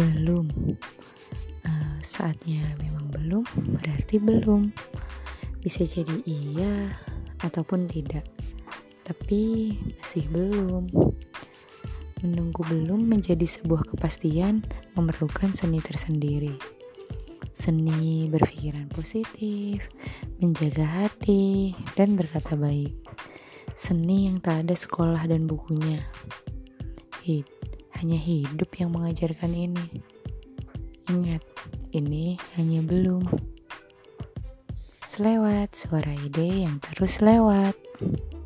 belum. Saatnya memang belum, berarti belum. Bisa jadi iya ataupun tidak, tapi masih belum. Menunggu belum menjadi sebuah kepastian memerlukan seni tersendiri. Seni berpikiran positif, menjaga hati, dan berkata baik. Seni yang tak ada sekolah dan bukunya. Hanya hidup yang mengajarkan ini. Ingat, ini hanya belum. Selewat, suara ide yang terus lewat.